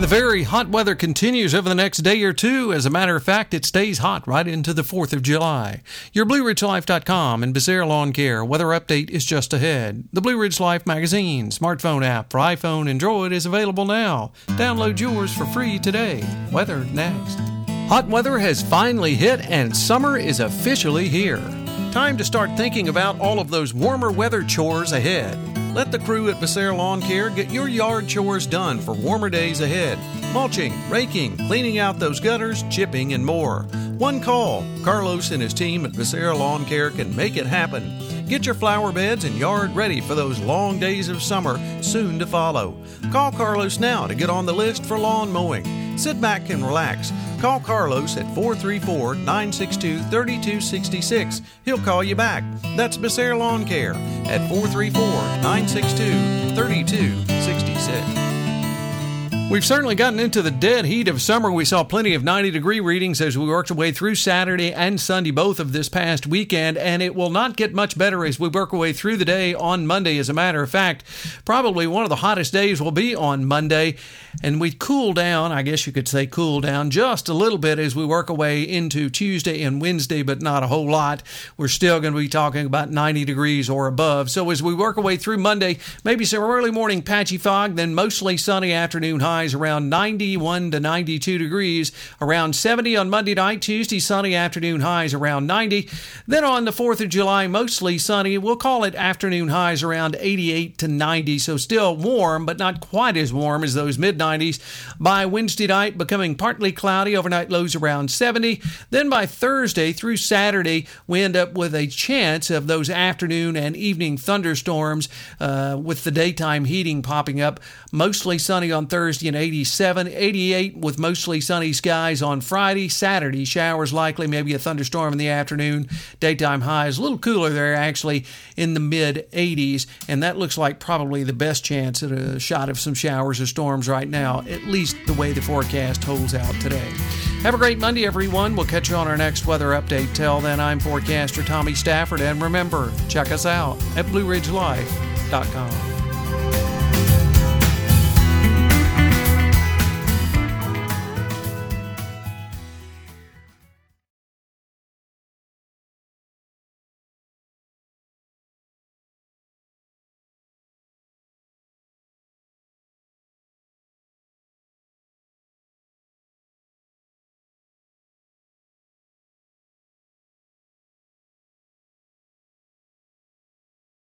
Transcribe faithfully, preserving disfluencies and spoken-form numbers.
The very hot weather continues over the next day or two. As a matter of fact, it stays hot right into the fourth of July. Your Blue Ridge Life dot com and Becerra Lawn Care weather update is just ahead. The Blue Ridge Life Magazine smartphone app for iPhone and Android is available now. Download yours for free today. Weather next. Hot weather has finally hit and summer is officially here. Time to start thinking about all of those warmer weather chores ahead. Let the crew at Becerra Lawn Care get your yard chores done for warmer days ahead. Mulching, raking, cleaning out those gutters, chipping, and more. One call. Carlos and his team at Becerra Lawn Care can make it happen. Get your flower beds and yard ready for those long days of summer soon to follow. Call Carlos now to get on the list for lawn mowing. Sit back and relax. Call Carlos at four three four, nine six two, three two six six. He'll call you back. That's Becerra Lawn Care at four three four, nine six two, three two six six. We've certainly gotten into the dead heat of summer. We saw plenty of ninety-degree readings as we worked our way through Saturday and Sunday, both of this past weekend, and it will not get much better as we work our way through the day on Monday. As a matter of fact, probably one of the hottest days will be on Monday, and we cool down, I guess you could say cool down, just a little bit as we work our way into Tuesday and Wednesday, but not a whole lot. We're still going to be talking about ninety degrees or above. So as we work our way through Monday, maybe some early morning patchy fog, then mostly sunny afternoon high. Around ninety-one to ninety-two degrees, around seventy on Monday night. Tuesday, sunny, afternoon highs around ninety. Then on the fourth of July, mostly sunny. We'll call it afternoon highs around eighty-eight to ninety, so still warm, but not quite as warm as those mid nineties. By Wednesday night, becoming partly cloudy, overnight lows around seventy. Then by Thursday through Saturday, we end up with a chance of those afternoon and evening thunderstorms uh, with the daytime heating popping up. Mostly sunny on Thursday, eighty-seven, eighty-eight with mostly sunny skies on Friday. Saturday, showers likely, maybe a thunderstorm in the afternoon. Daytime highs, a little cooler there actually, in the mid eighties. And that looks like probably the best chance at a shot of some showers or storms right now, at least the way the forecast holds out today. Have a great Monday, everyone. We'll catch you on our next weather update. Till then, I'm forecaster Tommy Stafford. And remember, check us out at Blue Ridge Life dot com.